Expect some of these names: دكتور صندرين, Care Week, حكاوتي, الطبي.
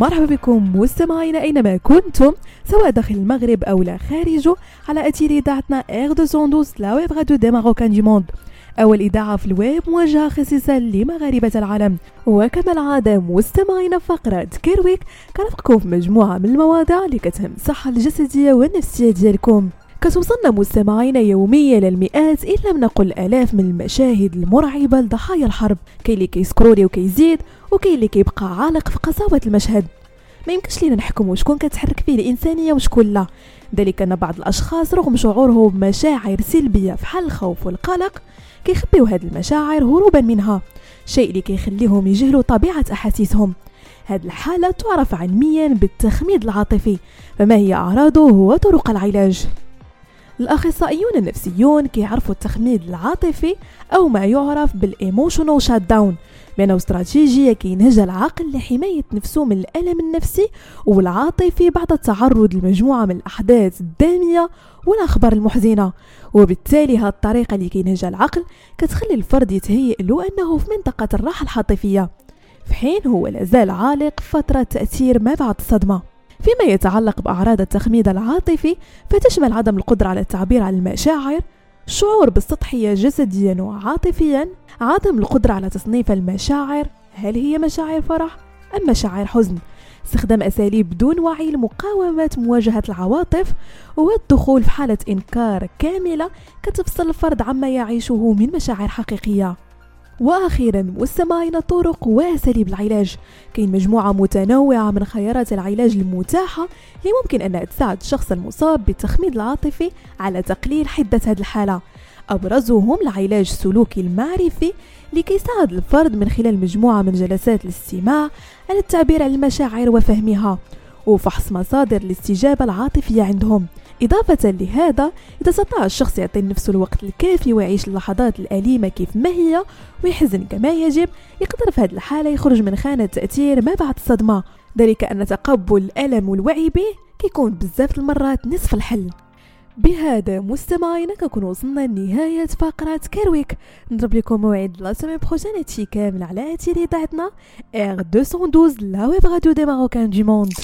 مرحبا بكم مستمعينا أينما كنتم سواء داخل المغرب أو لا خارجه على أثير إذاعتنا إير دو سوندوس لا ويب غادو دي ماروكان دي موند، أول إذاعة في الويب موجهة خصيصا لمغاربة العالم. وكما العادة مستمعينا فقرة كير ويك كنفقكم في مجموعة من المواضيع اللي كتهم الصحة الجسدية والنفسية ديالكم. كتوصلنا مستمعينا يوميا للمئات إن لم نقل آلاف من المشاهد المرعبة لضحايا الحرب، كاين اللي كيسكرولي وكيزيد وكاين اللي كيبقى عالق في قساوة المشهد، ما يمكنش لينا نحكموا شكون كتحرك فيه الإنسانية وشكون لا. ذلك أن بعض الأشخاص رغم شعورهم بمشاعر سلبية بحال الخوف والقلق كيخبيو هاد المشاعر هروبا منها، شيء اللي كيخليهم يجهلوا طبيعة أحاسيسهم. هاد الحالة تعرف علميا بالتخميد العاطفي، فما هي أعراضه وطرق العلاج؟ الأخصائيون النفسيون كيعرفوا التخميد العاطفي أو ما يعرف بالإيموشنال شات داون، بأنه استراتيجية كينهجها العقل لحماية نفسه من الألم النفسي والعاطفي بعد التعرض لمجموعة من الأحداث الدامية والأخبار المحزنة. وبالتالي هذه الطريقة اللي كينهجها العقل كتخلي الفرد يتهيأ له أنه في منطقة الراحة العاطفية، في حين هو لازال عالق في فترة تأثير ما بعد الصدمة. فيما يتعلق بأعراض التخميد العاطفي فتشمل عدم القدرة على التعبير عن المشاعر، شعور بالسطحية جسديا وعاطفيا، عدم القدرة على تصنيف المشاعر هل هي مشاعر فرح أم مشاعر حزن، استخدام أساليب بدون وعي لمقاومة مواجهة العواطف، والدخول في حالة إنكار كاملة كتفصل الفرد عما يعيشه من مشاعر حقيقية. وأخيرا مستمعينا طرق وأساليب العلاج، كاين مجموعة متنوعة من خيارات العلاج المتاحة اللي ممكن أنها تساعد الشخص المصاب بالتخميد العاطفي على تقليل حدة هذه الحالة. أبرزهم العلاج السلوكي المعرفي اللي كيساعد الفرد من خلال مجموعة من جلسات الاستماع على التعبير عن المشاعر وفهمها وفحص مصادر الاستجابة العاطفية عندهم. إضافة لهذا إذا استطاع الشخص يعطي نفسه الوقت الكافي ويعيش اللحظات الأليمة كيف ما هي ويحزن كما يجب، يقدر في هذه الحالة يخرج من خانة تأثير ما بعد الصدمة. ذلك أن تقبل الألم والوعي به كيكون بزاف المرات نصف الحل. بهذا مستمعينا كنكون وصلنا لنهاية فقرة كير ويك، نضرب لكم موعد لا سيمين بروجين كامل على أثير إذاعتنا إير 212 لا ويب غادو دي ماروكان دي موند.